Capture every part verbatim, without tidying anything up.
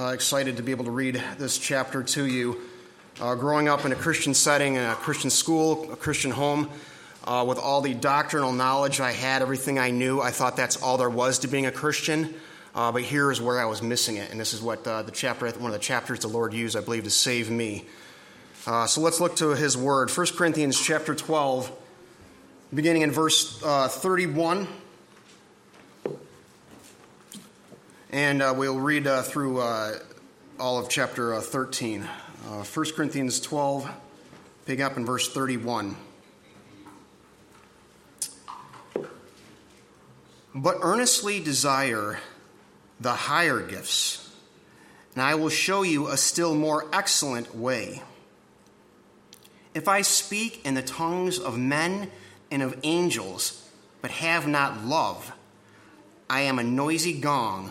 uh, excited to be able to read this chapter to you. Uh, growing up in a Christian setting, in a Christian school, a Christian home, uh, with all the doctrinal knowledge I had, everything I knew, I thought that's all there was to being a Christian. Uh, but here is where I was missing it, and this is what uh, the chapter, one of the chapters the Lord used, I believe, to save me. Uh, so let's look to his word. First Corinthians chapter twelve, beginning in verse uh, thirty-one. And uh, we'll read uh, through uh, all of chapter uh, thirteen. Uh, First Corinthians twelve, picking up in verse thirty-one. But earnestly desire the higher gifts, and I will show you a still more excellent way. If I speak in the tongues of men and of angels, but have not love, I am a noisy gong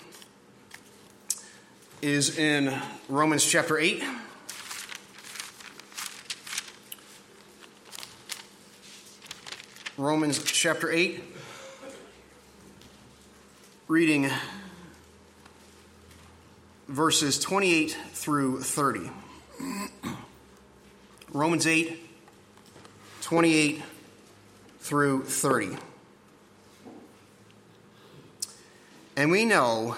is in Romans chapter eight, Romans chapter eight, reading verses twenty-eight through thirty. Romans eight, twenty-eight through thirty. And we know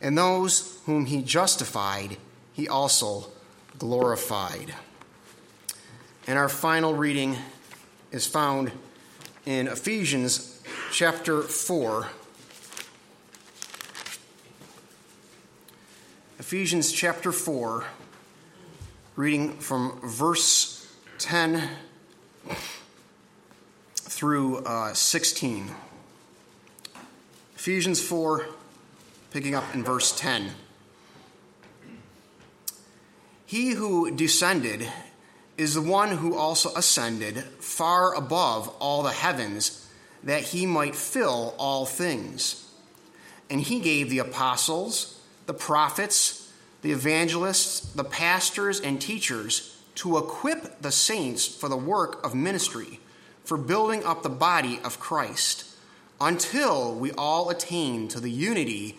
And those whom he justified, he also glorified. And our final reading is found in Ephesians chapter four. Ephesians chapter four, reading from verse ten through uh, sixteen. Ephesians four, picking up in verse ten. He who descended is the one who also ascended far above all the heavens, that he might fill all things. And he gave the apostles, the prophets, the evangelists, the pastors, and teachers to equip the saints for the work of ministry, for building up the body of Christ, until we all attain to the unity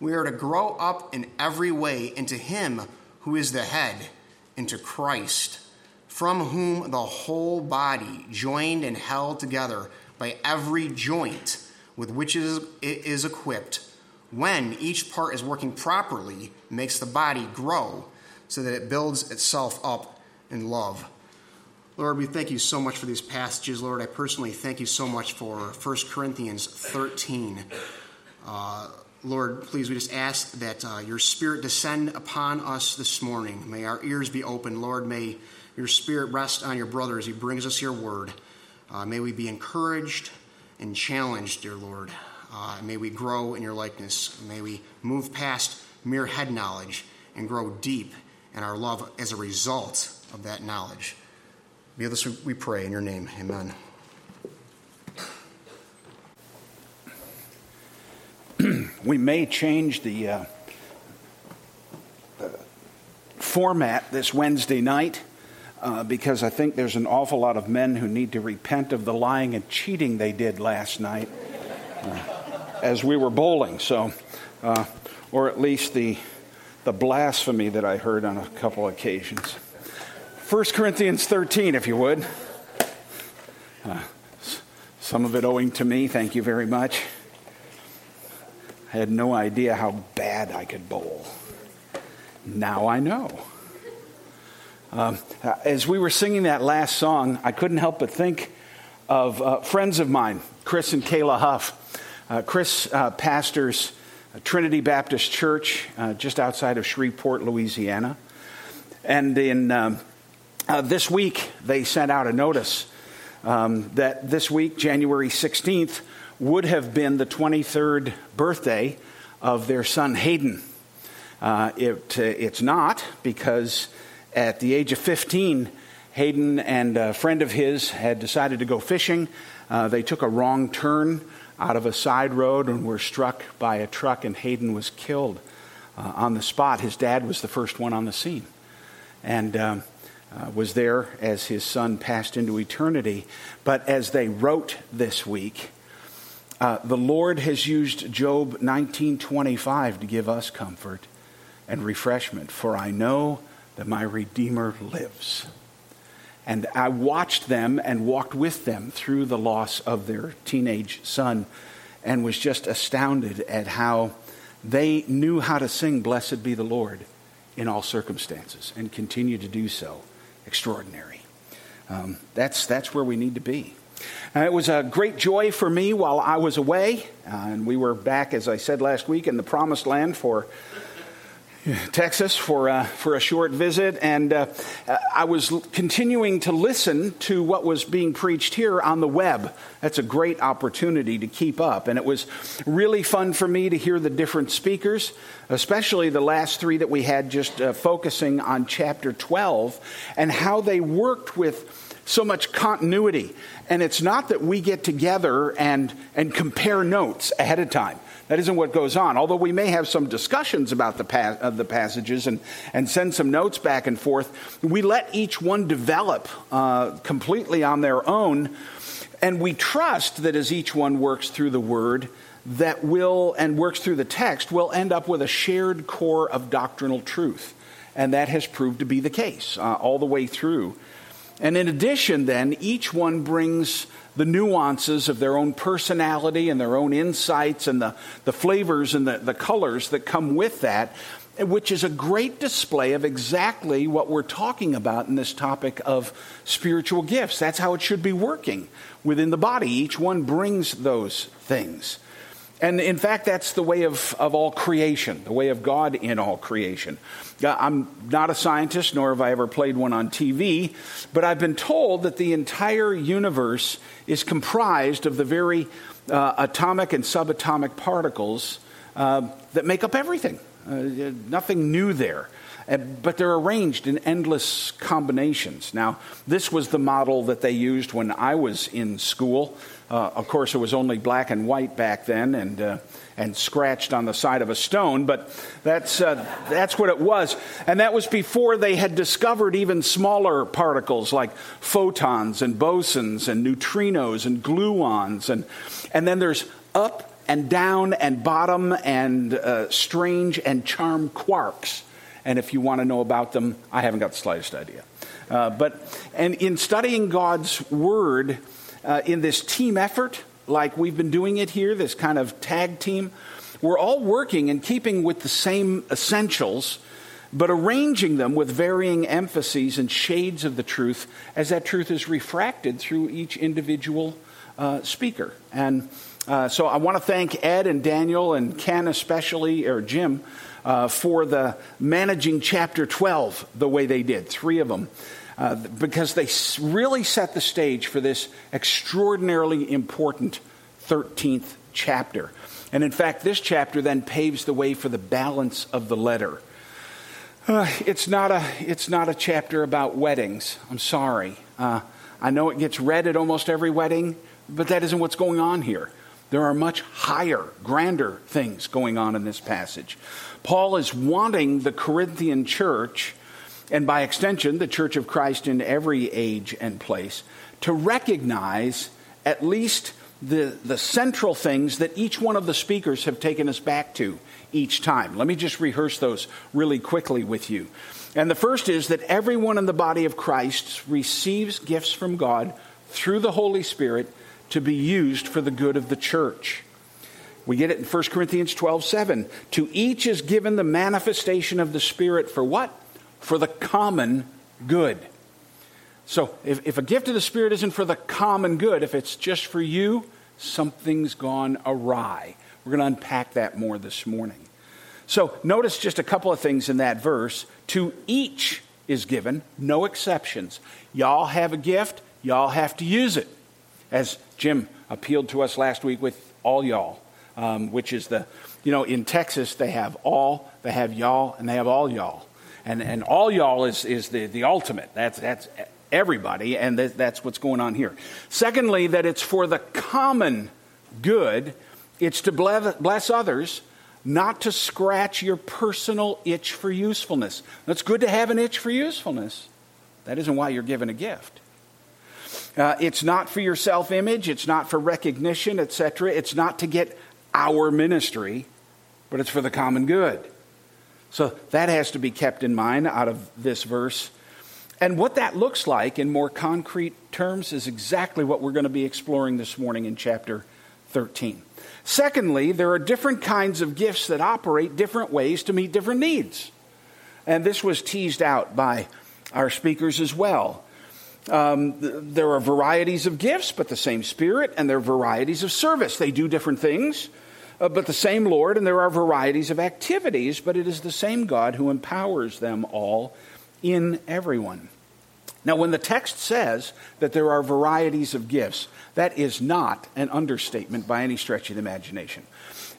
we are to grow up in every way into him who is the head, into Christ, from whom the whole body, joined and held together by every joint with which it is equipped, when each part is working properly, makes the body grow so that it builds itself up in love. Lord, we thank you so much for these passages. Lord, I personally thank you so much for First Corinthians thirteen. Uh, Lord, please, we just ask that uh, your Spirit descend upon us this morning. May our ears be open. Lord, may your Spirit rest on your brother as he brings us your word. Uh, may we be encouraged and challenged, dear Lord. Uh, may we grow in your likeness. May we move past mere head knowledge and grow deep in our love as a result of that knowledge. Be with us, we pray, in your name. Amen. We may change the uh, uh, format this Wednesday night uh, because I think there's an awful lot of men who need to repent of the lying and cheating they did last night uh, as we were bowling. So, uh, or at least the the blasphemy that I heard on a couple occasions. First Corinthians thirteen, if you would. Uh, some of it owing to me, thank you very much. I had no idea how bad I could bowl. Now I know. Um, as we were singing that last song, I couldn't help but think of uh, friends of mine, Chris and Kayla Huff. Uh, Chris uh, pastors Trinity Baptist Church uh, just outside of Shreveport, Louisiana. And in... Um, Uh, this week, they sent out a notice um, that this week, January sixteenth, would have been the twenty-third birthday of their son, Hayden. Uh, it, uh, it's not, because at the age of fifteen, Hayden and a friend of his had decided to go fishing. Uh, they took a wrong turn out of a side road and were struck by a truck, and Hayden was killed uh, on the spot. His dad was the first one on the scene. And... Um, Uh, was there as his son passed into eternity. But as they wrote this week, uh, the Lord has used Job nineteen twenty-five to give us comfort and refreshment. For I know that my Redeemer lives. And I watched them and walked with them through the loss of their teenage son and was just astounded at how they knew how to sing, "Blessed be the Lord," in all circumstances, and continue to do so. Extraordinary. Um, that's that's where we need to be. Uh, it was a great joy for me while I was away, uh, and we were back, as I said last week, in the promised land for Texas for uh, for a short visit, and uh, I was continuing to listen to what was being preached here on the web. That's a great opportunity to keep up, and it was really fun for me to hear the different speakers, especially the last three that we had, just uh, focusing on chapter twelve and how they worked with so much continuity. And it's not that we get together and and compare notes ahead of time. That isn't what goes on, although we may have some discussions about the pa- of the passages and, and send some notes back and forth. We let each one develop uh, completely on their own, and we trust that as each one works through the Word that will and works through the text, we'll end up with a shared core of doctrinal truth. And that has proved to be the case uh, all the way through. And in addition, then, each one brings the nuances of their own personality and their own insights and the, the flavors and the, the colors that come with that, which is a great display of exactly what we're talking about in this topic of spiritual gifts. That's how it should be working within the body. Each one brings those things. And in fact, that's the way of, of all creation, the way of God in all creation. I'm not a scientist, nor have I ever played one on T V, but I've been told that the entire universe is comprised of the very uh, atomic and subatomic particles uh, that make up everything. Uh, nothing new there. but they're arranged in endless combinations. Now, this was the model that they used when I was in school. Uh, of course, it was only black and white back then, and uh, and scratched on the side of a stone, but that's uh, that's what it was. And that was before they had discovered even smaller particles like photons and bosons and neutrinos and gluons. And, and then there's up and down and bottom and uh, strange and charm quarks. And if you want to know about them, I haven't got the slightest idea. Uh, but and in studying God's Word uh, in this team effort, like we've been doing it here, this kind of tag team, we're all working and keeping with the same essentials, but arranging them with varying emphases and shades of the truth as that truth is refracted through each individual uh, speaker. And uh, so I want to thank Ed and Daniel and Ken especially, or Jim, uh, for the managing chapter twelve the way they did, three of them. Uh, because they really set the stage for this extraordinarily important thirteenth chapter. And in fact, this chapter then paves the way for the balance of the letter. Uh, it's not a it's not a chapter about weddings. I'm sorry. Uh, I know it gets read at almost every wedding, but that isn't what's going on here. There are much higher, grander things going on in this passage. Paul is wanting the Corinthian church, and by extension, the Church of Christ in every age and place, to recognize at least the, the central things that each one of the speakers have taken us back to each time. Let me just rehearse those really quickly with you. And the first is that everyone in the body of Christ receives gifts from God through the Holy Spirit to be used for the good of the church. We get it in First Corinthians twelve seven. To each is given the manifestation of the Spirit for what? For the common good. So if, if a gift of the Spirit isn't for the common good, if it's just for you, something's gone awry. We're going to unpack that more this morning. So notice just a couple of things in that verse. To each is given, no exceptions. Y'all have a gift, y'all have to use it. As Jim appealed to us last week with all y'all, um, which is the, you know, in Texas they have all, they have y'all, and they have all y'all. And and all y'all is, is the, the ultimate. That's that's everybody, and th- that's what's going on here. Secondly, that it's for the common good. It's to bless, bless others, not to scratch your personal itch for usefulness. That's good to have an itch for usefulness. That isn't why you're given a gift. Uh, it's not for your self-image. It's not for recognition, et cetera. It's not to get our ministry, but it's for the common good. So that has to be kept in mind out of this verse. And what that looks like in more concrete terms is exactly what we're going to be exploring this morning in chapter thirteen. Secondly, there are different kinds of gifts that operate different ways to meet different needs. And this was teased out by our speakers as well. Um, th- there are varieties of gifts, but the same Spirit, and there are varieties of service. They do different things. Uh, but the same Lord, and there are varieties of activities, but it is the same God who empowers them all in everyone. Now, when the text says that there are varieties of gifts, that is not an understatement by any stretch of the imagination.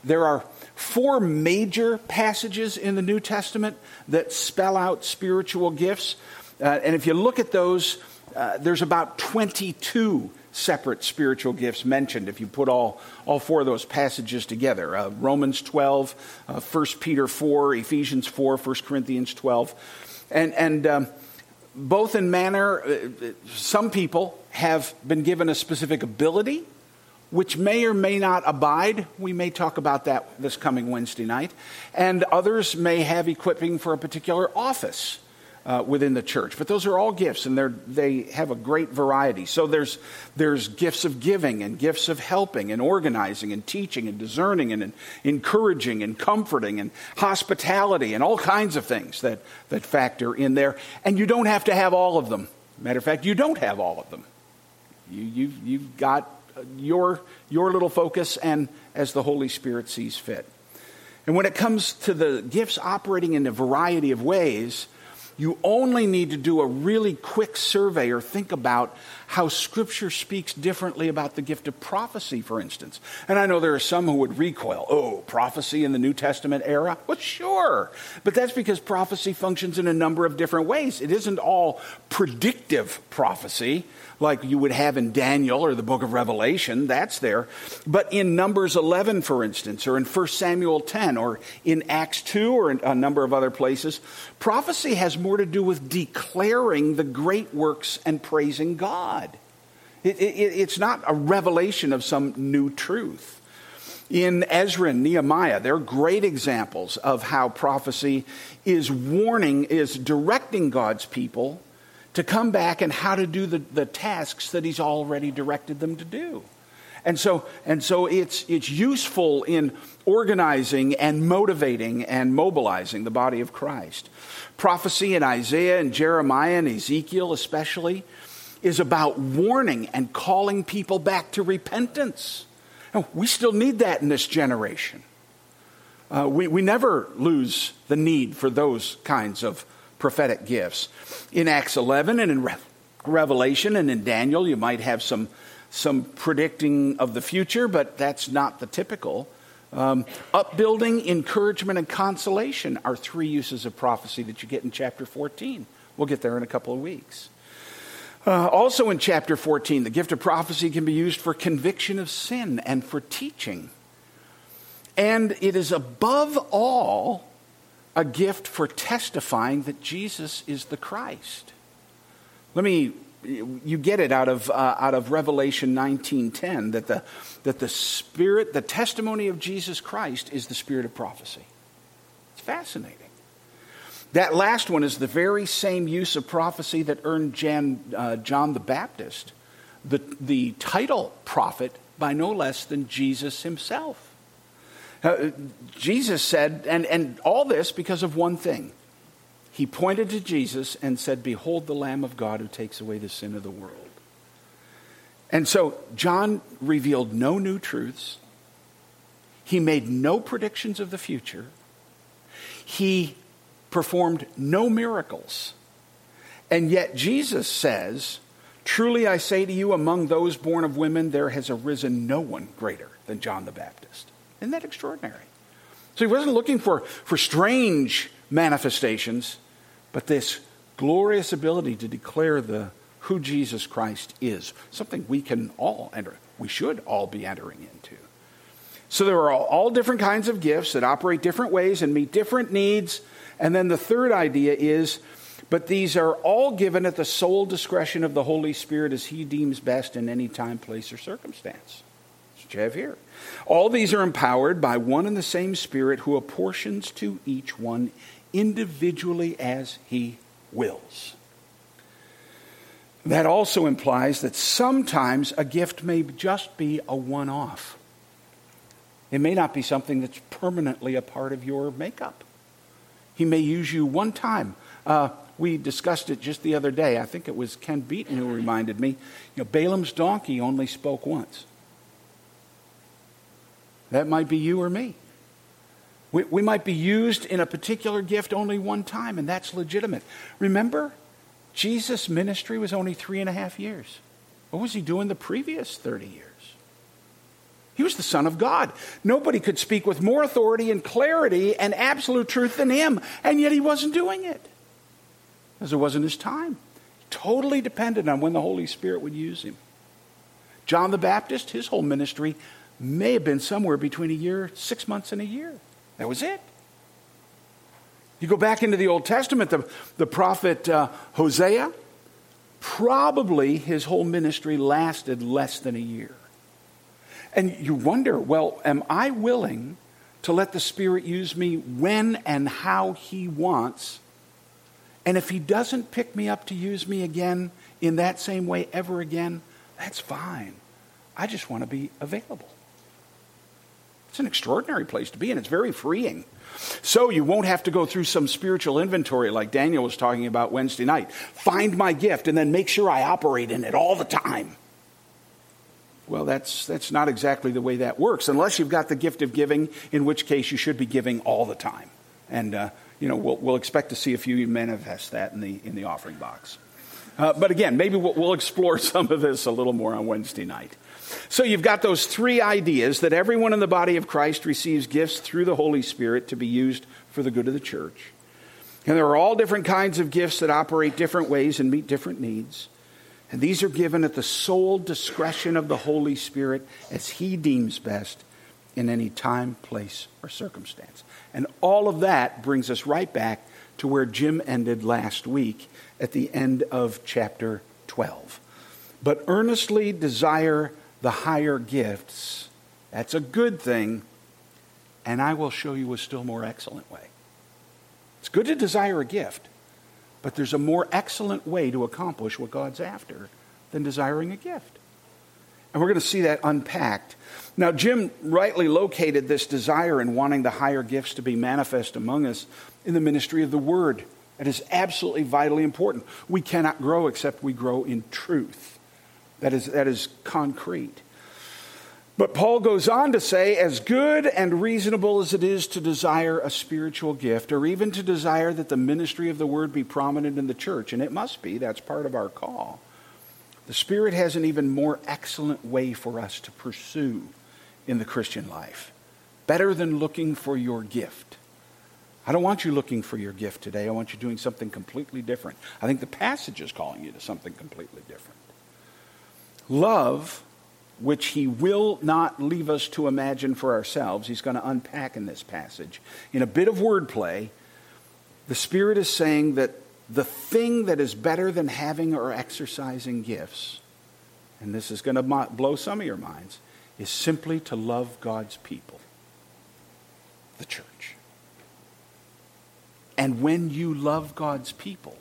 There are four major passages in the New Testament that spell out spiritual gifts. Uh, and if you look at those, uh, there's about twenty-two separate spiritual gifts mentioned if you put all, all four of those passages together. Uh, Romans twelve, uh, First Peter four, Ephesians four, First Corinthians twelve. And, and um, both in manner, uh, some people have been given a specific ability, which may or may not abide. We may talk about that this coming Wednesday night. And others may have equipping for a particular office Uh, within the church. But those are all gifts, and they're, they have a great variety. So there's there's gifts of giving and gifts of helping and organizing and teaching and discerning and, and encouraging and comforting and hospitality and all kinds of things that, that factor in there. And you don't have to have all of them. Matter of fact, you don't have all of them. You, you've, you've got your, your little focus and as the Holy Spirit sees fit. And when it comes to the gifts operating in a variety of ways, You only need to do a really quick survey or think about how Scripture speaks differently about the gift of prophecy, for instance. And I know there are some who would recoil. Oh, prophecy in the New Testament era? Well, sure. But that's because prophecy functions in a number of different ways. It isn't all predictive prophecy like you would have in Daniel or the book of Revelation. That's there. But in Numbers eleven, for instance, or in First Samuel ten, or in Acts two, or in a number of other places, prophecy has more to do with declaring the great works and praising God. It, it, it's not a revelation of some new truth. In Ezra and Nehemiah, they're great examples of how prophecy is warning, is directing God's people to come back and how to do the, the tasks that he's already directed them to do. And so and so it's it's useful in organizing and motivating and mobilizing the body of Christ. Prophecy in Isaiah and Jeremiah and Ezekiel especially is about warning and calling people back to repentance. And we still need that in this generation. Uh, we, we never lose the need for those kinds of prophetic gifts. In Acts eleven and in Re- Revelation and in Daniel, you might have some some predicting of the future, but that's not the typical. Um, upbuilding, encouragement, and consolation are three uses of prophecy that you get in chapter fourteen. We'll get there in a couple of weeks. Uh, also in chapter fourteen, the gift of prophecy can be used for conviction of sin and for teaching. And it is above all a gift for testifying that Jesus is the Christ. Let me... You get it out of uh, out of Revelation nineteen ten that the that the spirit the testimony of Jesus Christ is the spirit of prophecy. It's fascinating. That last one is the very same use of prophecy that earned Jan, uh, John the Baptist the the title prophet by no less than Jesus himself. Uh, Jesus said, and and all this because of one thing. He pointed to Jesus and said, "Behold the Lamb of God who takes away the sin of the world." And so John revealed no new truths. He made no predictions of the future. He performed no miracles. And yet Jesus says, "Truly I say to you, among those born of women, there has arisen no one greater than John the Baptist." Isn't that extraordinary? So he wasn't looking for, for strange manifestations, but this glorious ability to declare the who Jesus Christ is, something we can all enter, we should all be entering into. So there are all, all different kinds of gifts that operate different ways and meet different needs. And then the third idea is, but these are all given at the sole discretion of the Holy Spirit as he deems best in any time, place, or circumstance. That's what you have here. All these are empowered by one and the same Spirit who apportions to each one individually as he wills. That also implies that sometimes a gift may just be a one-off. It may not be something that's permanently a part of your makeup. He may use you one time. Uh, we discussed it just the other day. I think it was Ken Beaton who reminded me. You know, Balaam's donkey only spoke once. That might be you or me. We, we might be used in a particular gift only one time, and that's legitimate. Remember, Jesus' ministry was only three and a half years. What was he doing the previous thirty years? He was the Son of God. Nobody could speak with more authority and clarity and absolute truth than him, and yet he wasn't doing it because it wasn't his time. Totally dependent on when the Holy Spirit would use him. John the Baptist, his whole ministry may have been somewhere between a year, six months and a year. That was it. You go back into the Old Testament, the, the prophet uh, Hosea, probably his whole ministry lasted less than a year. And you wonder, well, am I willing to let the Spirit use me when and how he wants? And if he doesn't pick me up to use me again in that same way ever again, that's fine. I just want to be available. It's an extraordinary place to be, and it's very freeing. So you won't have to go through some spiritual inventory like Daniel was talking about Wednesday night. Find my gift and then make sure I operate in it all the time. Well, that's that's not exactly the way that works, unless you've got the gift of giving, in which case you should be giving all the time. And uh, you know, we'll, we'll expect to see a few of you manifest that in the in the offering box. Uh, but again, maybe we'll, we'll explore some of this a little more on Wednesday night. So you've got those three ideas that everyone in the body of Christ receives gifts through the Holy Spirit to be used for the good of the church. And there are all different kinds of gifts that operate different ways and meet different needs. And these are given at the sole discretion of the Holy Spirit as he deems best in any time, place, or circumstance. And all of that brings us right back to where Jim ended last week at the end of chapter twelve. But earnestly desire the higher gifts. That's a good thing. And I will show you a still more excellent way. It's good to desire a gift, but there's a more excellent way to accomplish what God's after than desiring a gift. And we're going to see that unpacked. Now, Jim rightly located this desire in wanting the higher gifts to be manifest among us in the ministry of the Word. That is absolutely vitally important. We cannot grow except we grow in truth. That is, that is concrete. But Paul goes on to say, as good and reasonable as it is to desire a spiritual gift, or even to desire that the ministry of the word be prominent in the church, and it must be, that's part of our call, the Spirit has an even more excellent way for us to pursue in the Christian life. Better than looking for your gift. I don't want you looking for your gift today. I want you doing something completely different. I think the passage is calling you to something completely different. Love, which he will not leave us to imagine for ourselves. He's going to unpack in this passage. In a bit of wordplay, the Spirit is saying that the thing that is better than having or exercising gifts, and this is going to blow some of your minds, is simply to love God's people, the church. And when you love God's people,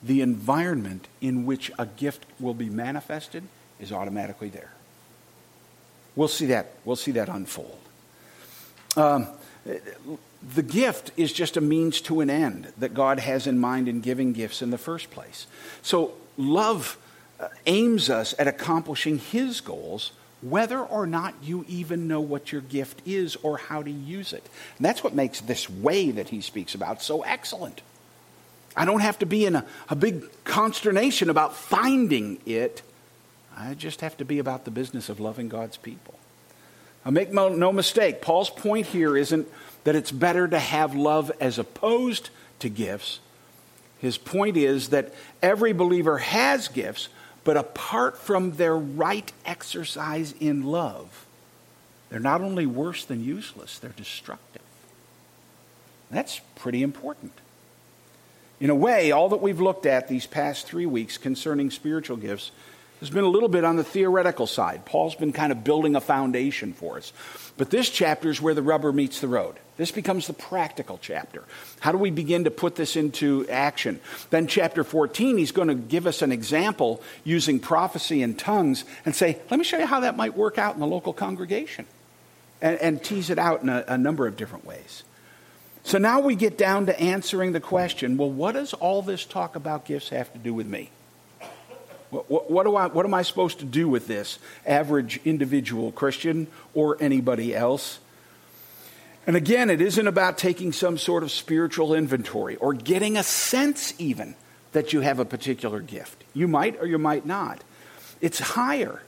the environment in which a gift will be manifested is automatically there. We'll see that. We'll see that unfold. Um, the gift is just a means to an end that God has in mind in giving gifts in the first place. So love aims us at accomplishing His goals, whether or not you even know what your gift is or how to use it. And that's what makes this way that he speaks about so excellent. I don't have to be in a, a big consternation about finding it. I just have to be about the business of loving God's people. Now, make no mistake, Paul's point here isn't that it's better to have love as opposed to gifts. His point is that every believer has gifts, but apart from their right exercise in love, they're not only worse than useless, they're destructive. That's pretty important. In a way, all that we've looked at these past three weeks concerning spiritual gifts has been a little bit on the theoretical side. Paul's been kind of building a foundation for us. But this chapter is where the rubber meets the road. This becomes the practical chapter. How do we begin to put this into action? Then chapter fourteen, he's going to give us an example using prophecy and tongues and say, let me show you how that might work out in the local congregation. And, and tease it out in a, a number of different ways. So now we get down to answering the question, well, what does all this talk about gifts have to do with me? What, what, what do I? What am I supposed to do with this average individual Christian or anybody else? And again, it isn't about taking some sort of spiritual inventory or getting a sense even that you have a particular gift. You might or you might not. It's higher.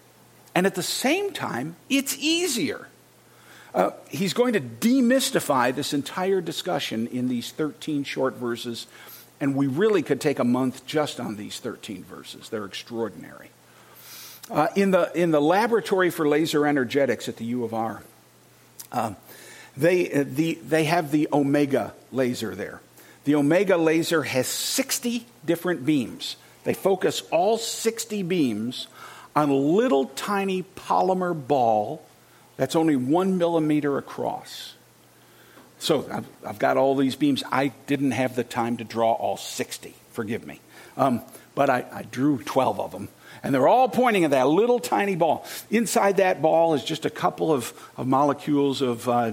And at the same time, it's easier. Uh, he's going to demystify this entire discussion in these thirteen short verses. And we really could take a month just on these thirteen verses. They're extraordinary. Uh, in the in the Laboratory for Laser Energetics at the U of R, um, they uh, the they have the Omega laser there. The Omega laser has sixty different beams. They focus all sixty beams on a little tiny polymer ball that's only one millimeter across. So I've, I've got all these beams. I didn't have the time to draw all sixty. Forgive me. Um, but I, I drew twelve of them. And they're all pointing at that little tiny ball. Inside that ball is just a couple of, of molecules of uh, uh,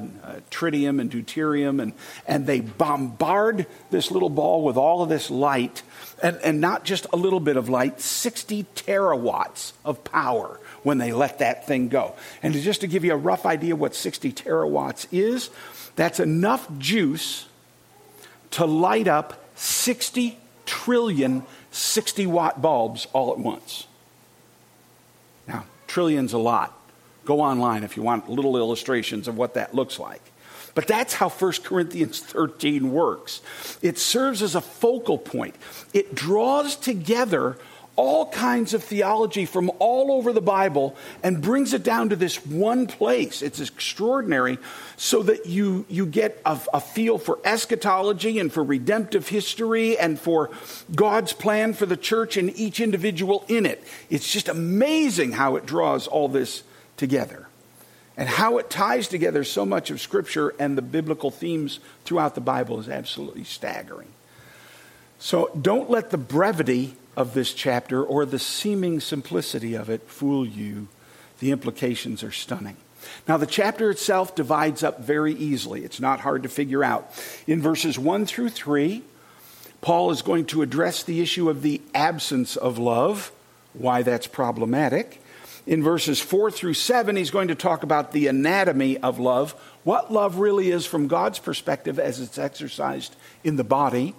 tritium and deuterium. And, and they bombard this little ball with all of this light. And, and not just a little bit of light. sixty terawatts of power when they let that thing go. And just to give you a rough idea what sixty terawatts is, that's enough juice to light up sixty trillion sixty watt bulbs all at once. Now, trillion's a lot. Go online if you want little illustrations of what that looks like. But that's how First Corinthians thirteen works. It serves as a focal point. It draws together all kinds of theology from all over the Bible and brings it down to this one place. It's extraordinary, so that you, you get a, a feel for eschatology and for redemptive history and for God's plan for the church and each individual in it. It's just amazing how it draws all this together and how it ties together so much of Scripture and the biblical themes throughout the Bible is absolutely staggering. So don't let the brevity of this chapter or the seeming simplicity of it fool you. The implications are stunning. Now, the chapter itself divides up very easily. It's not hard to figure out. In verses one through three, Paul is going to address the issue of the absence of love, why that's problematic. In verses four through seven, he's going to talk about the anatomy of love, what love really is from God's perspective as it's exercised in the body.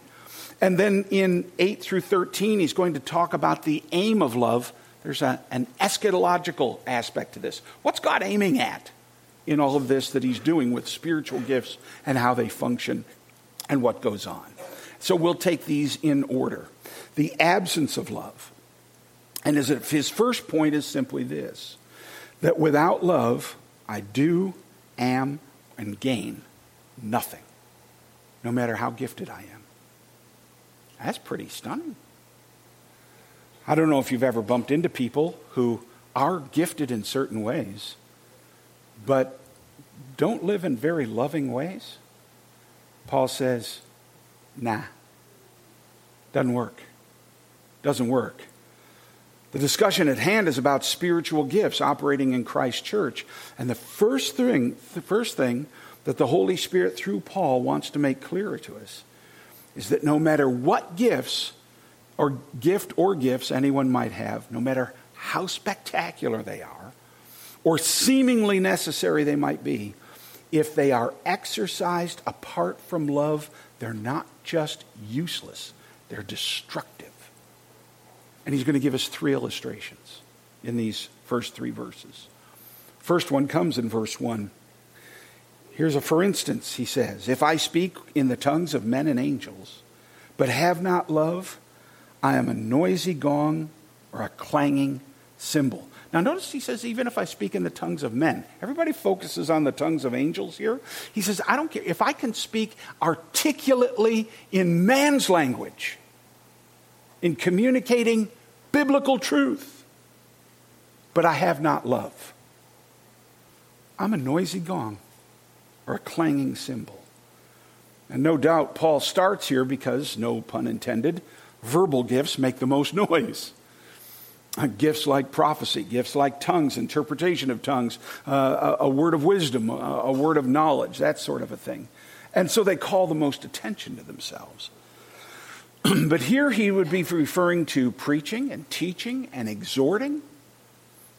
And then in eight through thirteen, he's going to talk about the aim of love. There's a, an eschatological aspect to this. What's God aiming at in all of this that he's doing with spiritual gifts and how they function and what goes on? So we'll take these in order. The absence of love. And as if his first point is simply this, that without love, I do, am, and gain nothing, no matter how gifted I am. That's pretty stunning. I don't know if you've ever bumped into people who are gifted in certain ways, but don't live in very loving ways. Paul says, nah, doesn't work. Doesn't work. The discussion at hand is about spiritual gifts operating in Christ's church. And the first thing, the first thing that the Holy Spirit through Paul wants to make clearer to us is that no matter what gifts or gift or gifts anyone might have, no matter how spectacular they are or seemingly necessary they might be, if they are exercised apart from love, they're not just useless, they're destructive. And he's going to give us three illustrations in these first three verses. First one comes in verse one. Here's a for instance, he says, if I speak in the tongues of men and angels, but have not love, I am a noisy gong or a clanging cymbal. Now notice he says, even if I speak in the tongues of men. Everybody focuses on the tongues of angels here. He says, I don't care. If I can speak articulately in man's language, in communicating biblical truth, but I have not love, I'm a noisy gong or a clanging cymbal. And no doubt Paul starts here because, no pun intended, verbal gifts make the most noise. Gifts like prophecy, gifts like tongues, interpretation of tongues, uh, a, a word of wisdom, a, a word of knowledge, that sort of a thing. And so they call the most attention to themselves. But here he would be referring to preaching and teaching and exhorting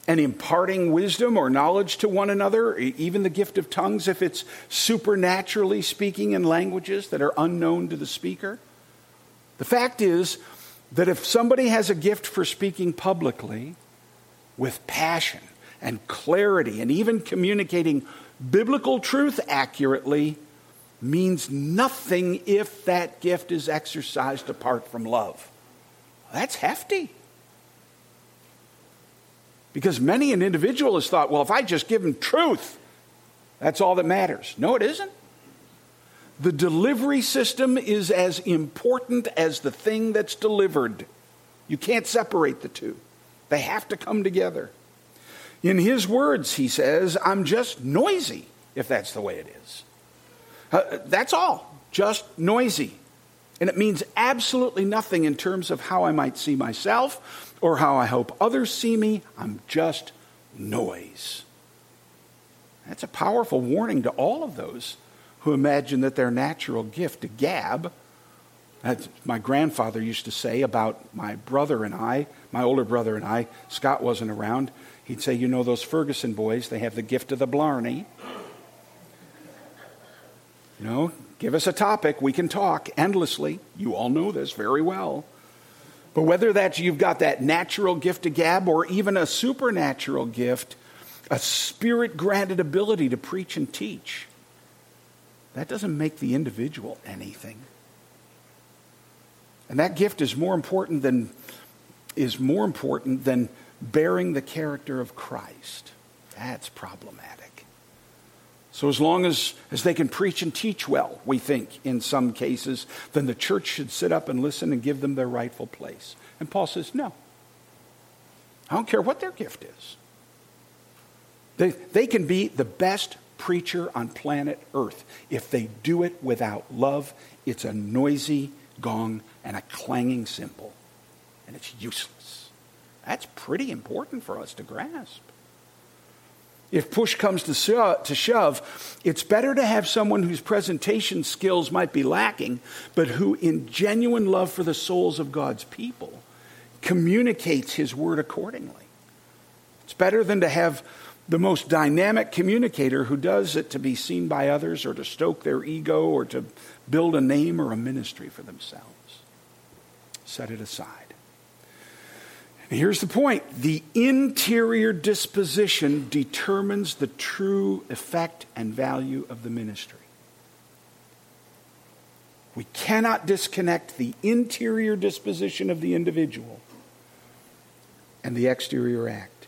and imparting wisdom or knowledge to one another, even the gift of tongues, if it's supernaturally speaking in languages that are unknown to the speaker. The fact is that if somebody has a gift for speaking publicly with passion and clarity and even communicating biblical truth accurately, means nothing if that gift is exercised apart from love. That's hefty. Because many an individual has thought, well, if I just give them truth, that's all that matters. No, it isn't. The delivery system is as important as the thing that's delivered. You can't separate the two. They have to come together. In his words, he says, I'm just noisy, if that's the way it is. Uh, that's all, just noisy. And it means absolutely nothing in terms of how I might see myself or how I hope others see me. I'm just noise. That's a powerful warning to all of those who imagine that their natural gift to gab, as my grandfather used to say about my brother and I, my older brother and I, Scott wasn't around. He'd say, you know, those Ferguson boys, they have the gift of the blarney. You know, give us a topic. We can talk endlessly. You all know this very well. But whether that's you've got that natural gift to gab or even a supernatural gift, a spirit-granted ability to preach and teach, that doesn't make the individual anything. And that gift is more important than is more important than bearing the character of Christ. That's problematic. So as long as, as they can preach and teach well, we think in some cases, then the church should sit up and listen and give them their rightful place. And Paul says, no. I don't care what their gift is. They, they can be the best preacher on planet Earth. If they do it without love, it's a noisy gong and a clanging cymbal. And it's useless. That's pretty important for us to grasp. If push comes to sho- to shove, it's better to have someone whose presentation skills might be lacking, but who in genuine love for the souls of God's people communicates his word accordingly. It's better than to have the most dynamic communicator who does it to be seen by others or to stoke their ego or to build a name or a ministry for themselves. Set it aside. Here's the point. The interior disposition determines the true effect and value of the ministry. We cannot disconnect the interior disposition of the individual and the exterior act.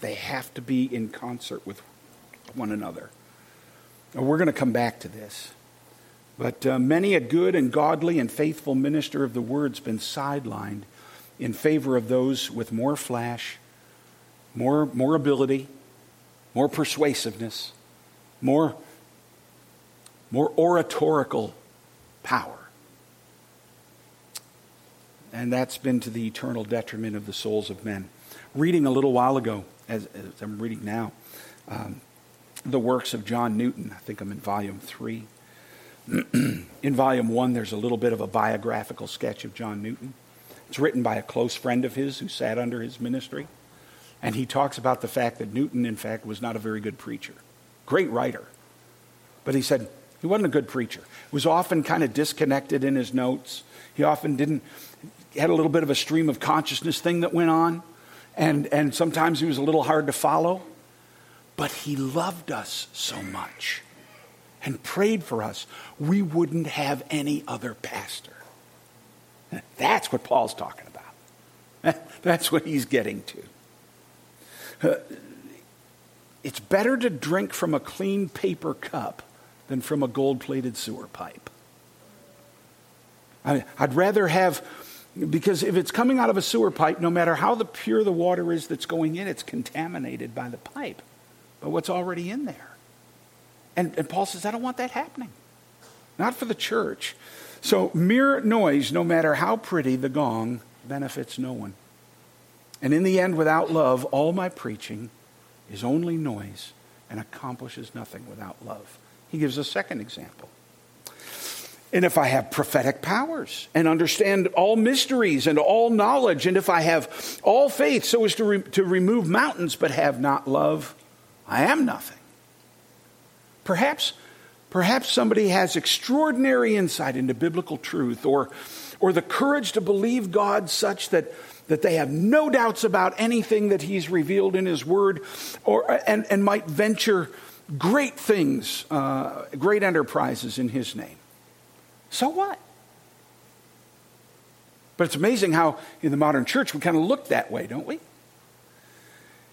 They have to be in concert with one another. And we're going to come back to this. But uh, many a good and godly and faithful minister of the word's been sidelined in favor of those with more flash, more, more ability, more persuasiveness, more, more oratorical power. And that's been to the eternal detriment of the souls of men. Reading a little while ago, as, as I'm reading now, um, the works of John Newton. I think I'm in volume three. In volume one, there's a little bit of a biographical sketch of John Newton. It's written by a close friend of his who sat under his ministry. And he talks about the fact that Newton, in fact, was not a very good preacher. Great writer. But he said he wasn't a good preacher. He was often kind of disconnected in his notes. He often didn't, had a little bit of a stream of consciousness thing that went on. And, and sometimes he was a little hard to follow. But he loved us so much and prayed for us. We wouldn't have any other pastor. That's what Paul's talking about. That's what he's getting to. It's better to drink from a clean paper cup than from a gold-plated sewer pipe. I mean, I'd rather have, because if it's coming out of a sewer pipe, no matter how the pure the water is that's going in, it's contaminated by the pipe, by what's already in there. And, and Paul says, I don't want that happening. Not for the church. So mere noise, no matter how pretty the gong, benefits no one. And in the end, without love, all my preaching is only noise and accomplishes nothing without love. He gives a second example. And if I have prophetic powers and understand all mysteries and all knowledge, and if I have all faith so as to, re- to remove mountains but have not love, I am nothing. Perhaps... Perhaps somebody has extraordinary insight into biblical truth or or the courage to believe God such that, that they have no doubts about anything that he's revealed in his word or and, and might venture great things, uh, great enterprises in his name. So what? But it's amazing how in the modern church we kind of look that way, don't we?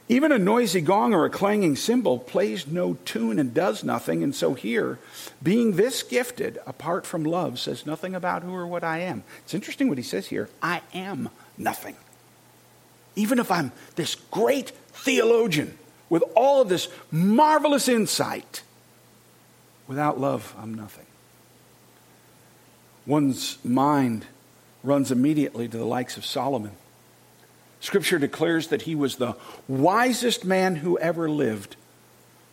Even a noisy gong or a clanging cymbal plays no tune and does nothing. And so here, being this gifted, apart from love, says nothing about who or what I am. It's interesting what he says here. I am nothing. Even if I'm this great theologian with all of this marvelous insight, without love, I'm nothing. One's mind runs immediately to the likes of Solomon. Scripture declares that he was the wisest man who ever lived.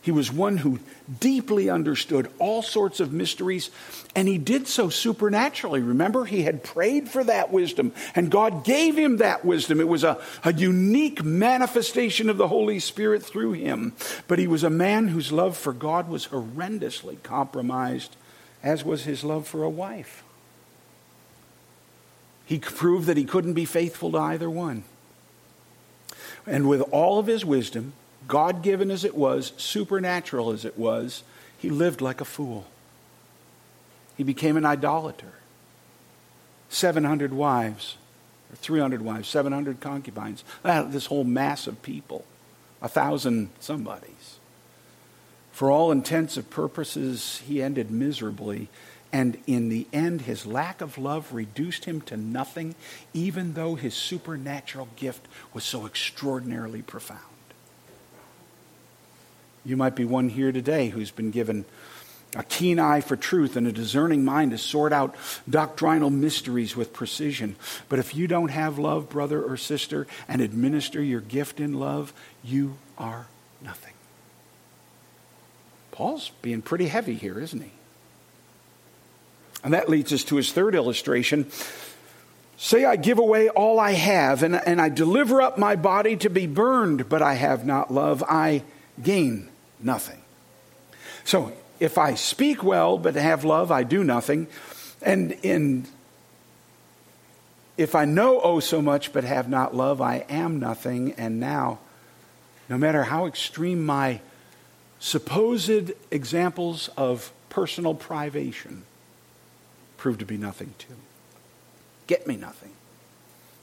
He was one who deeply understood all sorts of mysteries, and he did so supernaturally. Remember, he had prayed for that wisdom, and God gave him that wisdom. It was a, a unique manifestation of the Holy Spirit through him. But he was a man whose love for God was horrendously compromised as was his love for a wife. He proved that he couldn't be faithful to either one. And with all of his wisdom, God-given as it was, supernatural as it was, he lived like a fool. He became an idolater. seven hundred wives, or three hundred wives, seven hundred concubines. This whole mass of people, a thousand somebodies. For all intents and purposes, he ended miserably. And in the end, his lack of love reduced him to nothing, even though his supernatural gift was so extraordinarily profound. You might be one here today who's been given a keen eye for truth and a discerning mind to sort out doctrinal mysteries with precision. But if you don't have love, brother or sister, and administer your gift in love, you are nothing. Paul's being pretty heavy here, isn't he? And that leads us to his third illustration. Say I give away all I have, and, and I deliver up my body to be burned, but I have not love. I gain nothing. So if I speak well but have love, I do nothing. And in if I know oh so much but have not love, I am nothing. And now, no matter how extreme my supposed examples of personal privation prove to be nothing too. Get me nothing.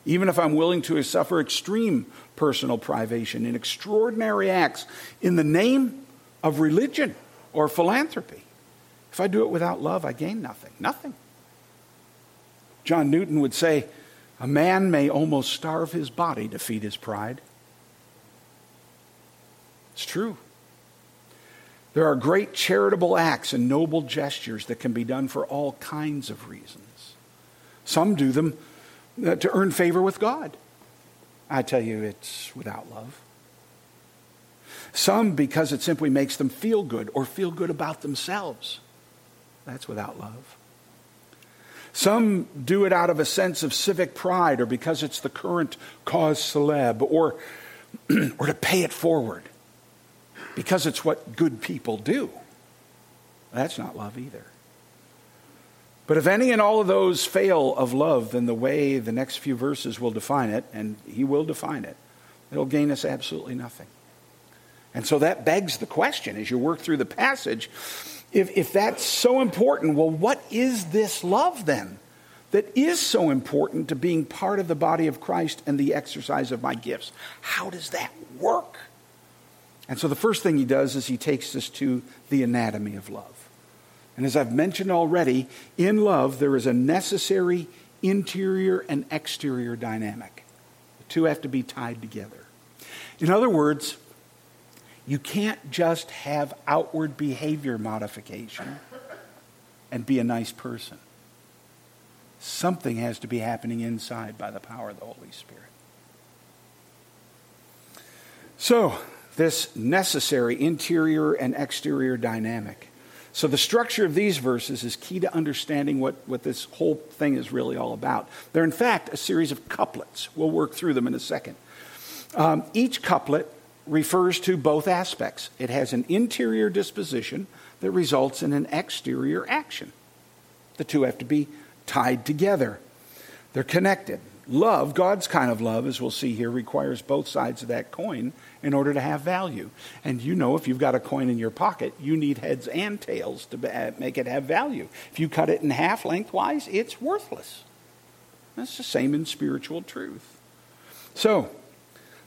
Even if I'm willing to suffer extreme personal privation in extraordinary acts in the name of religion or philanthropy, if I do it without love, I gain nothing. Nothing. John Newton would say, a man may almost starve his body to feed his pride. It's true. There are great charitable acts and noble gestures that can be done for all kinds of reasons. Some do them to earn favor with God. I tell you, it's without love. Some because it simply makes them feel good or feel good about themselves. That's without love. Some do it out of a sense of civic pride or because it's the current cause celeb or, or to pay it forward. Because it's what good people do. That's not love either. But if any and all of those fail of love, then the way the next few verses will define it, and he will define it, it'll gain us absolutely nothing. And so that begs the question as you work through the passage, if, if that's so important, well, what is this love then that is so important to being part of the body of Christ and the exercise of my gifts? How does that work? And so the first thing he does is he takes us to the anatomy of love. And as I've mentioned already, in love there is a necessary interior and exterior dynamic. The two have to be tied together. In other words, you can't just have outward behavior modification and be a nice person. Something has to be happening inside by the power of the Holy Spirit. So, this necessary interior and exterior dynamic. So the structure of these verses is key to understanding what, what this whole thing is really all about. They're, in fact, a series of couplets. We'll work through them in a second. Um, each couplet refers to both aspects. It has an interior disposition that results in an exterior action. The two have to be tied together. They're connected. Love, God's kind of love, as we'll see here, requires both sides of that coin in order to have value. And you know, if you've got a coin in your pocket, you need heads and tails to make it have value. If you cut it in half lengthwise, it's worthless. That's the same in spiritual truth. So,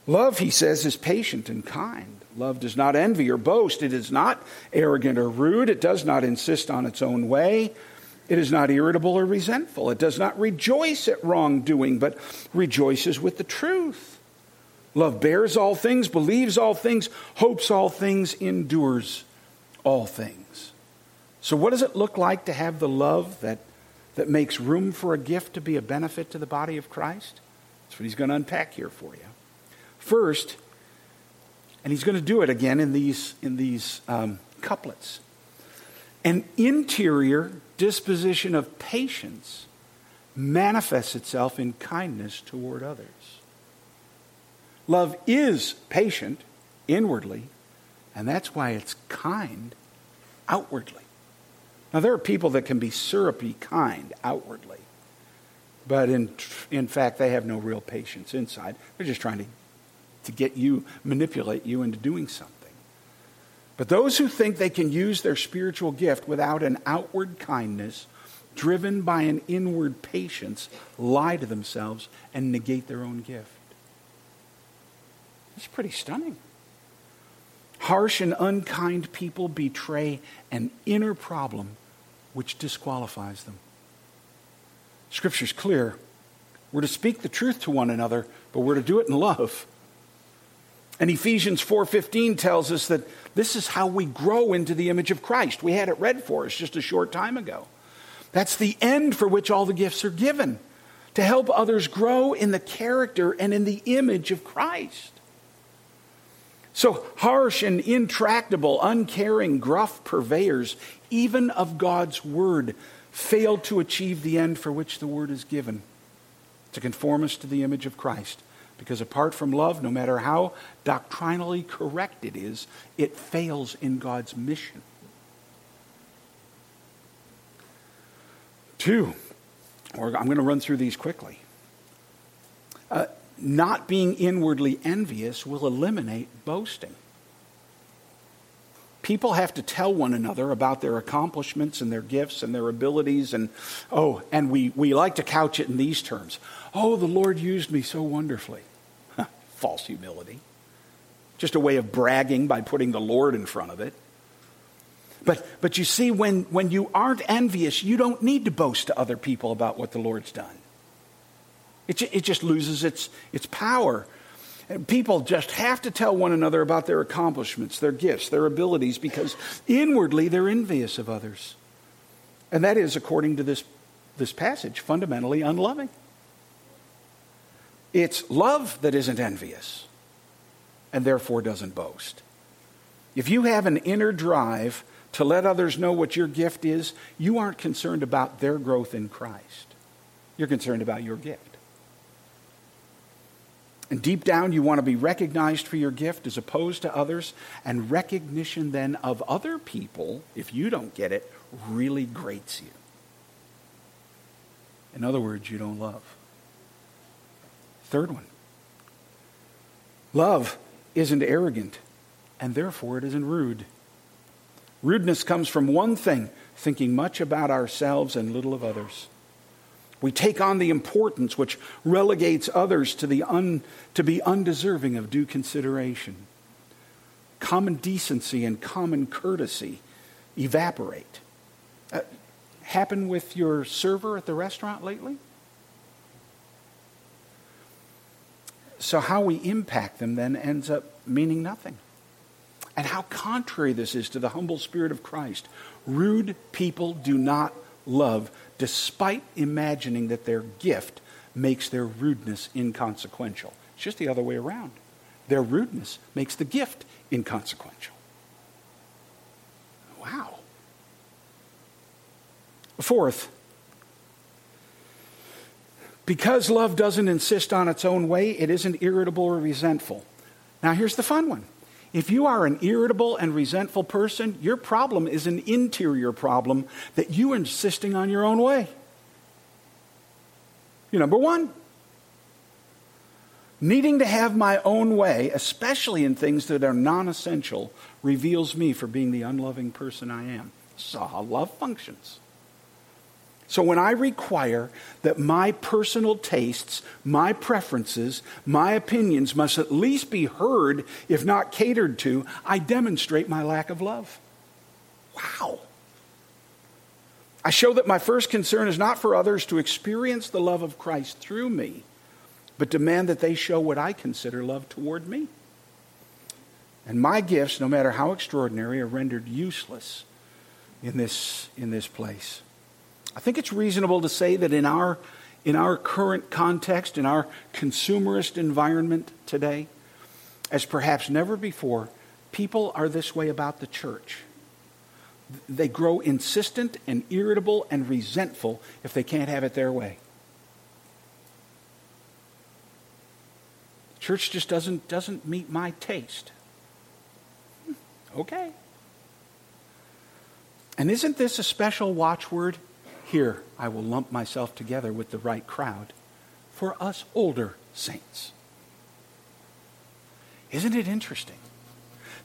love, he says, is patient and kind. Love does not envy or boast. It is not arrogant or rude. It does not insist on its own way. It is not irritable or resentful. It does not rejoice at wrongdoing, but rejoices with the truth. Love bears all things, believes all things, hopes all things, endures all things. So what does it look like to have the love that, that makes room for a gift to be a benefit to the body of Christ? That's what he's going to unpack here for you. First, and he's going to do it again in these, in these um, couplets. An interior disposition of patience manifests itself in kindness toward others. Love is patient inwardly, and that's why it's kind outwardly. Now, there are people that can be syrupy kind outwardly, but in in fact, they have no real patience inside. They're just trying to, to get you, manipulate you into doing something. But those who think they can use their spiritual gift without an outward kindness, driven by an inward patience, lie to themselves and negate their own gift. It's pretty stunning. Harsh and unkind people betray an inner problem which disqualifies them. Scripture's clear. We're to speak the truth to one another, but we're to do it in love. And Ephesians four fifteen tells us that this is how we grow into the image of Christ. We had it read for us just a short time ago. That's the end for which all the gifts are given, to help others grow in the character and in the image of Christ. So harsh and intractable, uncaring, gruff purveyors, even of God's word, fail to achieve the end for which the word is given, to conform us to the image of Christ. Because apart from love, no matter how doctrinally correct it is, it fails in God's mission. Two, or I'm going to run through these quickly. Uh, not being inwardly envious will eliminate boasting. People have to tell one another about their accomplishments and their gifts and their abilities. And, oh, and we, we like to couch it in these terms. Oh, the Lord used me so wonderfully. False humility. Just a way of bragging by putting the Lord in front of it. But, but you see, when, when you aren't envious, you don't need to boast to other people about what the Lord's done. It, it just loses its, its power. And people just have to tell one another about their accomplishments, their gifts, their abilities, because inwardly they're envious of others. And that is, according to this, this passage, fundamentally unloving. It's love that isn't envious and therefore doesn't boast. If you have an inner drive to let others know what your gift is, you aren't concerned about their growth in Christ. You're concerned about your gift. And deep down, you want to be recognized for your gift as opposed to others. And recognition then of other people, if you don't get it, really grates you. In other words, you don't love. Third one. Love isn't arrogant, and therefore it isn't rude. Rudeness comes from one thing, thinking much about ourselves and little of others. We take on the importance which relegates others to the un, to be undeserving of due consideration. Common decency and common courtesy evaporate. Uh, happen with your server at the restaurant lately? So how we impact them then ends up meaning nothing. And how contrary this is to the humble spirit of Christ. Rude people do not love, despite imagining that their gift makes their rudeness inconsequential. It's just the other way around. Their rudeness makes the gift inconsequential. Wow. Fourth, because love doesn't insist on its own way, it isn't irritable or resentful. Now here's the fun one. If you are an irritable and resentful person, your problem is an interior problem that you are insisting on your own way. You're number one. Needing to have my own way, especially in things that are non-essential, reveals me for being the unloving person I am. So how love functions. So when I require that my personal tastes, my preferences, my opinions must at least be heard, if not catered to, I demonstrate my lack of love. Wow. I show that my first concern is not for others to experience the love of Christ through me, but demand that they show what I consider love toward me. And my gifts, no matter how extraordinary, are rendered useless in this, in this place. I think it's reasonable to say that in our in our current context, in our consumerist environment today, as perhaps never before, people are this way about the church. They grow insistent and irritable and resentful if they can't have it their way. Church just doesn't doesn't meet my taste. Okay. And isn't this a special watchword? Here, I will lump myself together with the right crowd for us older saints. Isn't it interesting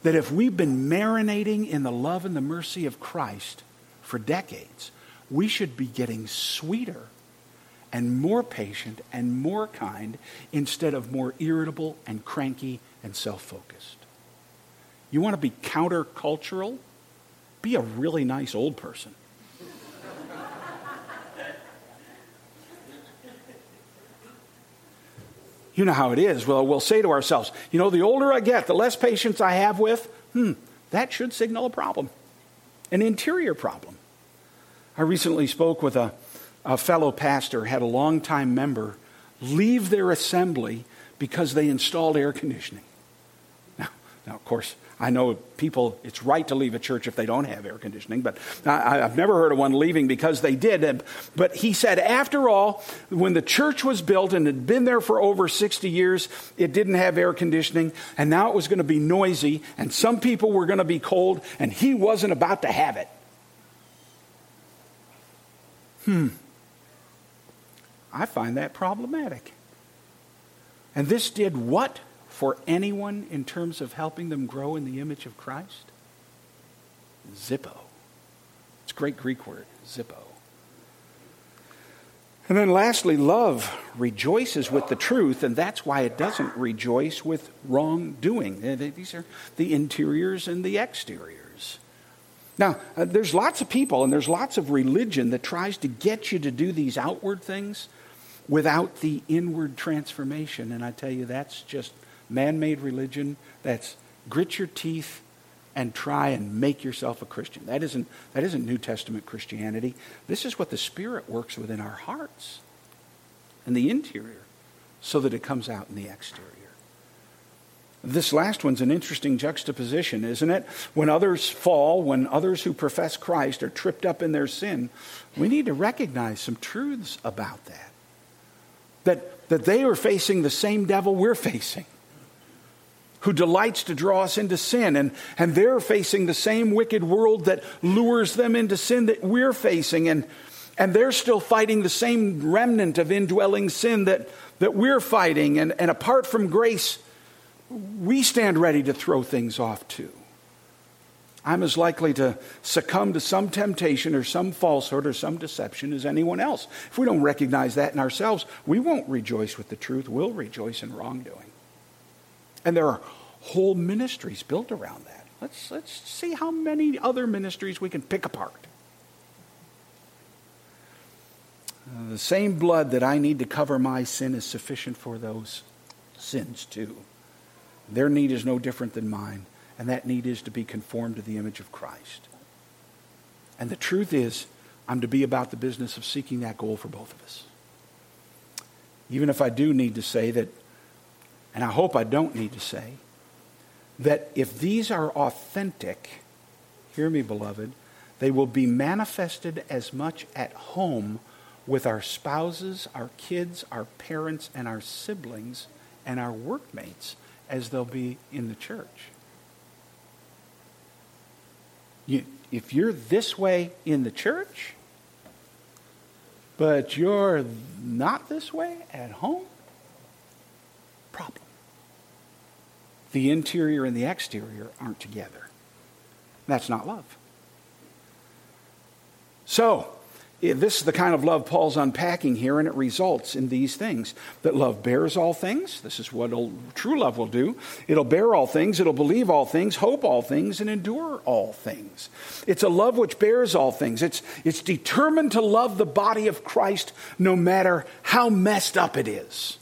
that if we've been marinating in the love and the mercy of Christ for decades, we should be getting sweeter and more patient and more kind instead of more irritable and cranky and self-focused. You want to be countercultural? Be a really nice old person. You know how it is. Well, we'll say to ourselves, you know, the older I get, the less patience I have with, hmm, that should signal a problem, an interior problem. I recently spoke with a, a fellow pastor, had a longtime member leave their assembly because they installed air conditioning. Now, now of course, I know people, it's right to leave a church if they don't have air conditioning, but I, I've never heard of one leaving because they did. But he said, after all, when the church was built and had been there for over sixty years, it didn't have air conditioning, and now it was going to be noisy, and some people were going to be cold, and he wasn't about to have it. Hmm. I find that problematic. And this did what? For anyone in terms of helping them grow in the image of Christ? Zippo. It's a great Greek word, zippo. And then lastly, love rejoices with the truth, and that's why it doesn't rejoice with wrongdoing. These are the interiors and the exteriors. Now, there's lots of people and there's lots of religion that tries to get you to do these outward things without the inward transformation. And I tell you, that's just man-made religion. That's grit your teeth and try and make yourself a Christian. That isn't, that isn't New Testament Christianity. This is what the Spirit works within our hearts and the interior so that it comes out in the exterior. This last one's an interesting juxtaposition, isn't it? When others fall, when others who profess Christ are tripped up in their sin, we need to recognize some truths about that. That, that they are facing the same devil we're facing, who delights to draw us into sin, and, and they're facing the same wicked world that lures them into sin that we're facing, and, and they're still fighting the same remnant of indwelling sin that, that we're fighting, and, and apart from grace, we stand ready to throw things off too. I'm as likely to succumb to some temptation or some falsehood or some deception as anyone else. If we don't recognize that in ourselves, we won't rejoice with the truth, we'll rejoice in wrongdoing. And there are whole ministries built around that. Let's let's see how many other ministries we can pick apart. Uh, the same blood that I need to cover my sin is sufficient for those sins too. Their need is no different than mine, and that need is to be conformed to the image of Christ. And the truth is, I'm to be about the business of seeking that goal for both of us. Even if I do need to say that, and I hope I don't need to say, that if these are authentic, hear me, beloved, they will be manifested as much at home with our spouses, our kids, our parents, and our siblings, and our workmates as they'll be in the church. You, if you're this way in the church, but you're not this way at home, problem. The interior and the exterior aren't together. That's not love. So, this is the kind of love Paul's unpacking here, and it results in these things. That love bears all things. This is what true love will do. It'll bear all things. It'll believe all things, hope all things, and endure all things. It's a love which bears all things. It's, it's determined to love the body of Christ no matter how messed up it is.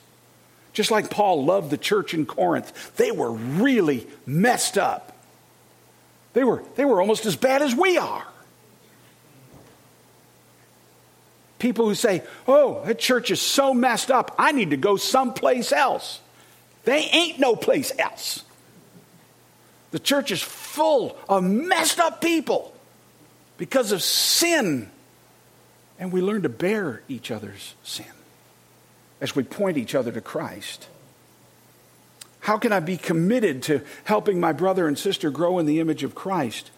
Just like Paul loved the church in Corinth. They were really messed up. They were, they were almost as bad as we are. People who say, oh, that church is so messed up, I need to go someplace else. They ain't no place else. The church is full of messed up people because of sin. And we learn to bear each other's sin as we point each other to Christ. How can I be committed to helping my brother and sister grow in the image of Christ?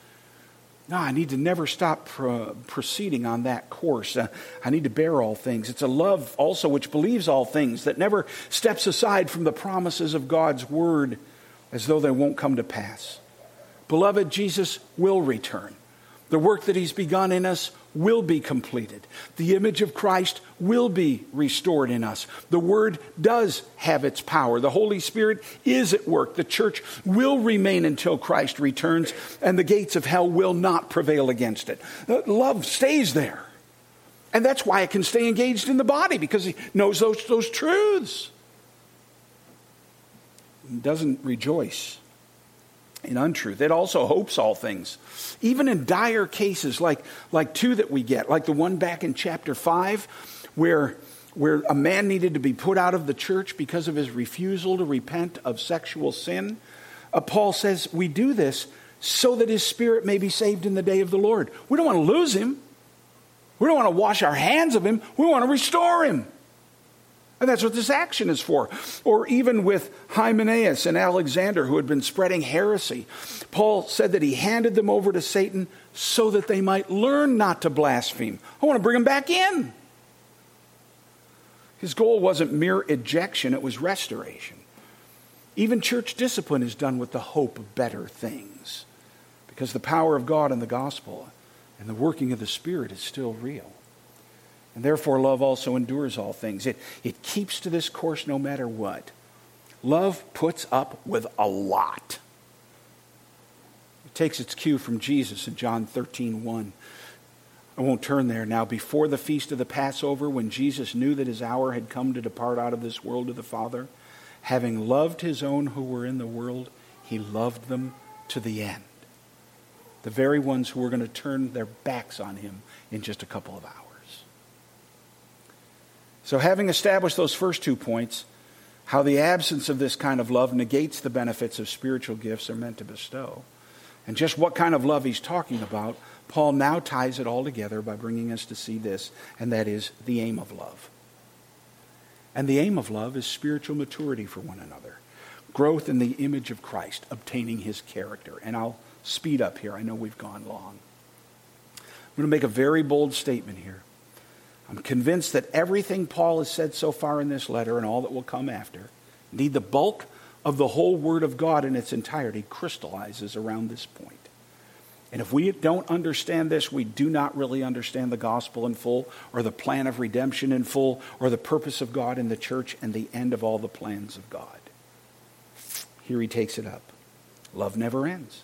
No, I need to never stop pro- proceeding on that course. Uh, I need to bear all things. It's a love also which believes all things, that never steps aside from the promises of God's word as though they won't come to pass. Beloved, Jesus will return. The work that he's begun in us will be completed. The image of Christ will be restored in us. The word does have its power. The Holy Spirit is at work. The church will remain until Christ returns, and the gates of hell will not prevail against it. Love stays there. And that's why it can stay engaged in the body, because he knows those, those truths. He doesn't rejoice in untruth. It also hopes all things. Even in dire cases like like two that we get, like the one back in chapter five, where where a man needed to be put out of the church because of his refusal to repent of sexual sin. Uh, Paul says, we do this so that his spirit may be saved in the day of the Lord. We don't want to lose him. We don't want to wash our hands of him. We want to restore him. And that's what this action is for. Or even with Hymenaeus and Alexander, who had been spreading heresy. Paul said that he handed them over to Satan so that they might learn not to blaspheme. I want to bring them back in. His goal wasn't mere ejection, it was restoration. Even church discipline is done with the hope of better things, because the power of God and the gospel and the working of the Spirit is still real. And therefore, love also endures all things. It, it keeps to this course no matter what. Love puts up with a lot. It takes its cue from Jesus in John thirteen one. I won't turn there now. Before the feast of the Passover, when Jesus knew that his hour had come to depart out of this world to the Father, having loved his own who were in the world, he loved them to the end. The very ones who were going to turn their backs on him in just a couple of hours. So having established those first two points, how the absence of this kind of love negates the benefits of spiritual gifts are meant to bestow, and just what kind of love he's talking about, Paul now ties it all together by bringing us to see this, and that is the aim of love. And the aim of love is spiritual maturity for one another, growth in the image of Christ, obtaining his character. And I'll speed up here. I know we've gone long. I'm going to make a very bold statement here. I'm convinced that everything Paul has said so far in this letter and all that will come after, indeed the bulk of the whole Word of God in its entirety, crystallizes around this point. And if we don't understand this, we do not really understand the gospel in full, or the plan of redemption in full, or the purpose of God in the church and the end of all the plans of God. Here he takes it up. Love never ends.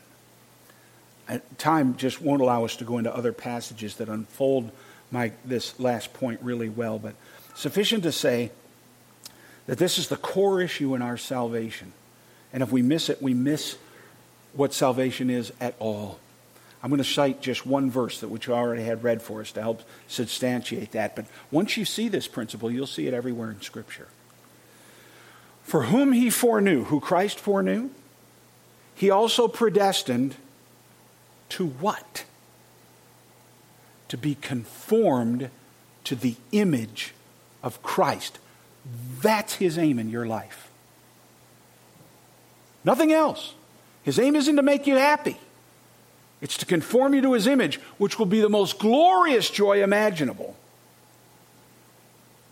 Time just won't allow us to go into other passages that unfold my this last point really well, but sufficient to say that this is the core issue in our salvation. And if we miss it, we miss what salvation is at all. I'm going to cite just one verse that which I already had read for us to help substantiate that. But once you see this principle, you'll see it everywhere in Scripture. For whom he foreknew, who Christ foreknew, he also predestined to what? To be conformed to the image of Christ. That's his aim in your life. Nothing else. His aim isn't to make you happy. It's to conform you to his image, which will be the most glorious joy imaginable.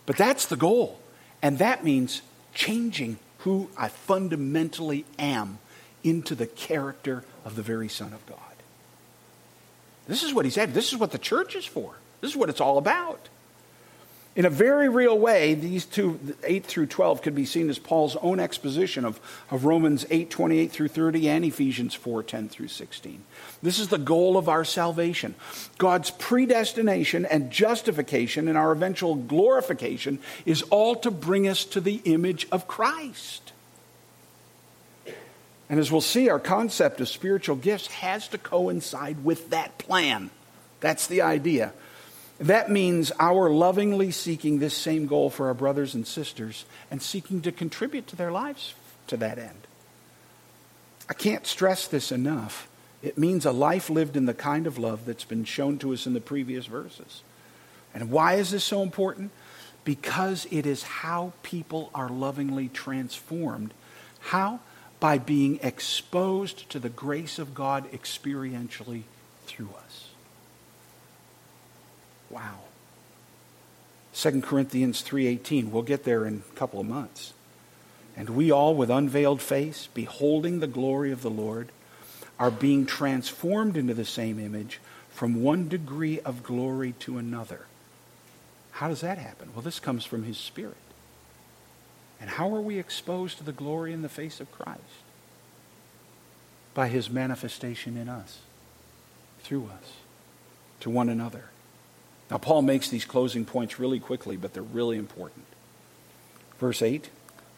But that's the goal. And that means changing who I fundamentally am into the character of the very Son of God. This is what he said. This is what the church is for. This is what it's all about. In a very real way, these two, eight through twelve, could be seen as Paul's own exposition of, of Romans eight, twenty-eight through thirty and Ephesians four, ten through sixteen. This is the goal of our salvation. God's predestination and justification and our eventual glorification is all to bring us to the image of Christ. And as we'll see, our concept of spiritual gifts has to coincide with that plan That's the idea. That means our lovingly seeking this same goal for our brothers and sisters and seeking to contribute to their lives to that end. I can't stress this enough. It means a life lived in the kind of love that's been shown to us in the previous verses. And why is this so important? Because it is how people are lovingly transformed. How? By being exposed to the grace of God experientially through us. Wow. Second Corinthians three eighteen. We'll get there in a couple of months. And we all with unveiled face, beholding the glory of the Lord, are being transformed into the same image from one degree of glory to another. How does that happen? Well, this comes from His Spirit. And how are we exposed to the glory in the face of Christ? By His manifestation in us, through us, to one another. Now, Paul makes these closing points really quickly, but they're really important. Verse eight,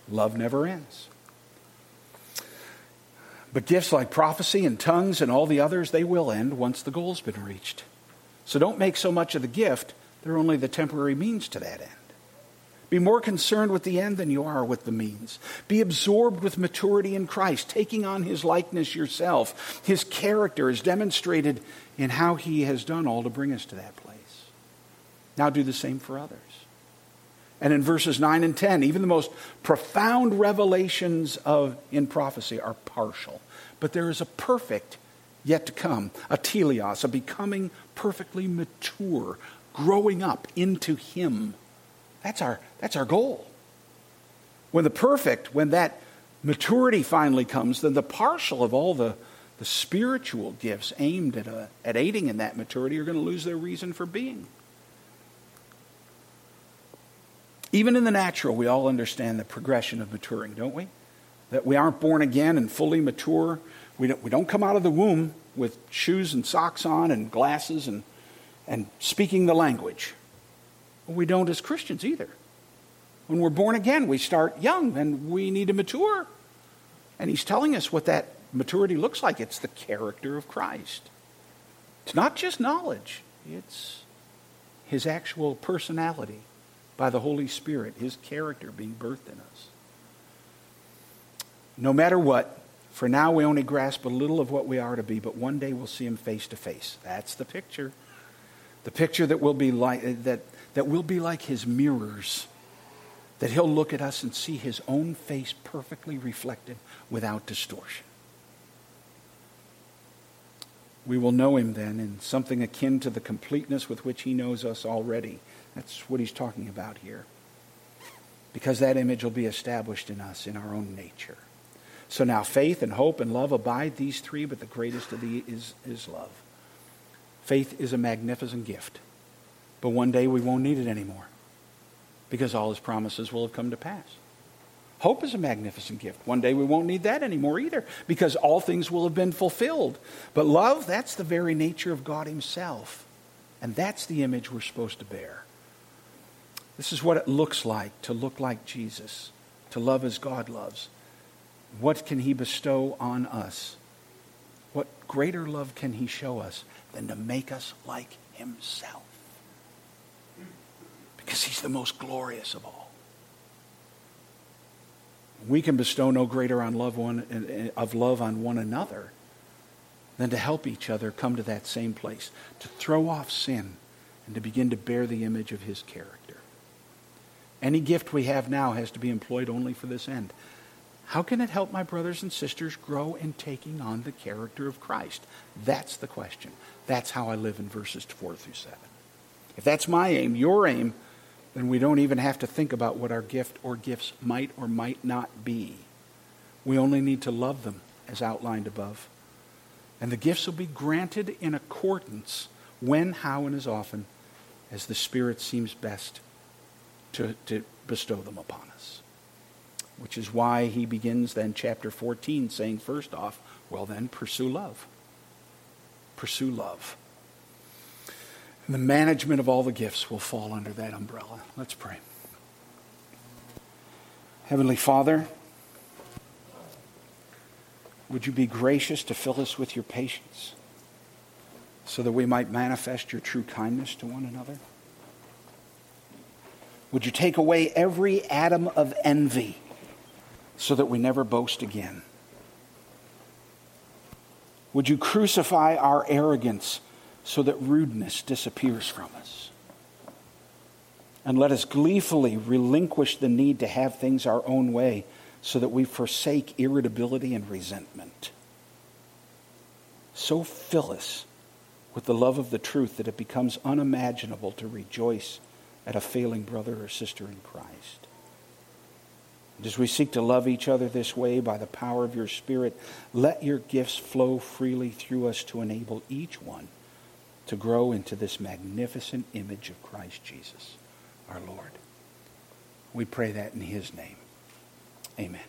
love never ends. But gifts like prophecy and tongues and all the others, they will end once the goal's been reached. So don't make so much of the gift. They're only the temporary means to that end. Be more concerned with the end than you are with the means. Be absorbed with maturity in Christ, taking on His likeness yourself. His character is demonstrated in how He has done all to bring us to that place. Now do the same for others. And in verses nine and ten, even the most profound revelations of in prophecy are partial. But there is a perfect yet to come, a teleos, a becoming perfectly mature, growing up into Him. That's our, that's our goal. When the perfect, when that maturity finally comes, then the partial of all the, the spiritual gifts aimed at, a, at aiding in that maturity are going to lose their reason for being. Even in the natural, we all understand the progression of maturing, don't we? That we aren't born again and fully mature. We don't, we don't come out of the womb with shoes and socks on and glasses and, and speaking the language. We don't as Christians either. When we're born again, we start young and we need to mature. And He's telling us what that maturity looks like. It's the character of Christ. It's not just knowledge. It's His actual personality. By the Holy Spirit, His character being birthed in us. No matter what, for now we only grasp a little of what we are to be, but one day we'll see Him face to face. That's the picture. The picture that we'll be like, that, that we'll be like His mirrors, that He'll look at us and see His own face perfectly reflected without distortion. We will know Him then in something akin to the completeness with which He knows us already. That's what He's talking about here. Because that image will be established in us, in our own nature. So now faith and hope and love abide, these three, but the greatest of these is, is love. Faith is a magnificent gift. But one day we won't need it anymore. Because all His promises will have come to pass. Hope is a magnificent gift. One day we won't need that anymore either. Because all things will have been fulfilled. But love, that's the very nature of God Himself. And that's the image we're supposed to bear. This is what it looks like to look like Jesus, to love as God loves. What can He bestow on us? What greater love can He show us than to make us like Himself? Because He's the most glorious of all. We can bestow no greater on love one, of love on one another than to help each other come to that same place, to throw off sin and to begin to bear the image of His character. Any gift we have now has to be employed only for this end. How can it help my brothers and sisters grow in taking on the character of Christ? That's the question. That's how I live in verses four through seven. If that's my aim, your aim, then we don't even have to think about what our gift or gifts might or might not be. We only need to love them as outlined above. And the gifts will be granted in accordance when, how, and as often as the Spirit seems best To, to bestow them upon us. Which is why he begins then chapter fourteen saying, first off, well then, pursue love. Pursue love. And the management of all the gifts will fall under that umbrella. Let's pray. Heavenly Father, would you be gracious to fill us with your patience? so that we might manifest your true kindness to one another? Would you take away every atom of envy so that we never boast again? Would you crucify our arrogance so that rudeness disappears from us? And let us gleefully relinquish the need to have things our own way so that we forsake irritability and resentment. So fill us with the love of the truth that it becomes unimaginable to rejoice at a failing brother or sister in Christ. And as we seek to love each other this way by the power of your Spirit, let your gifts flow freely through us to enable each one to grow into this magnificent image of Christ Jesus, our Lord. We pray that in his name. Amen.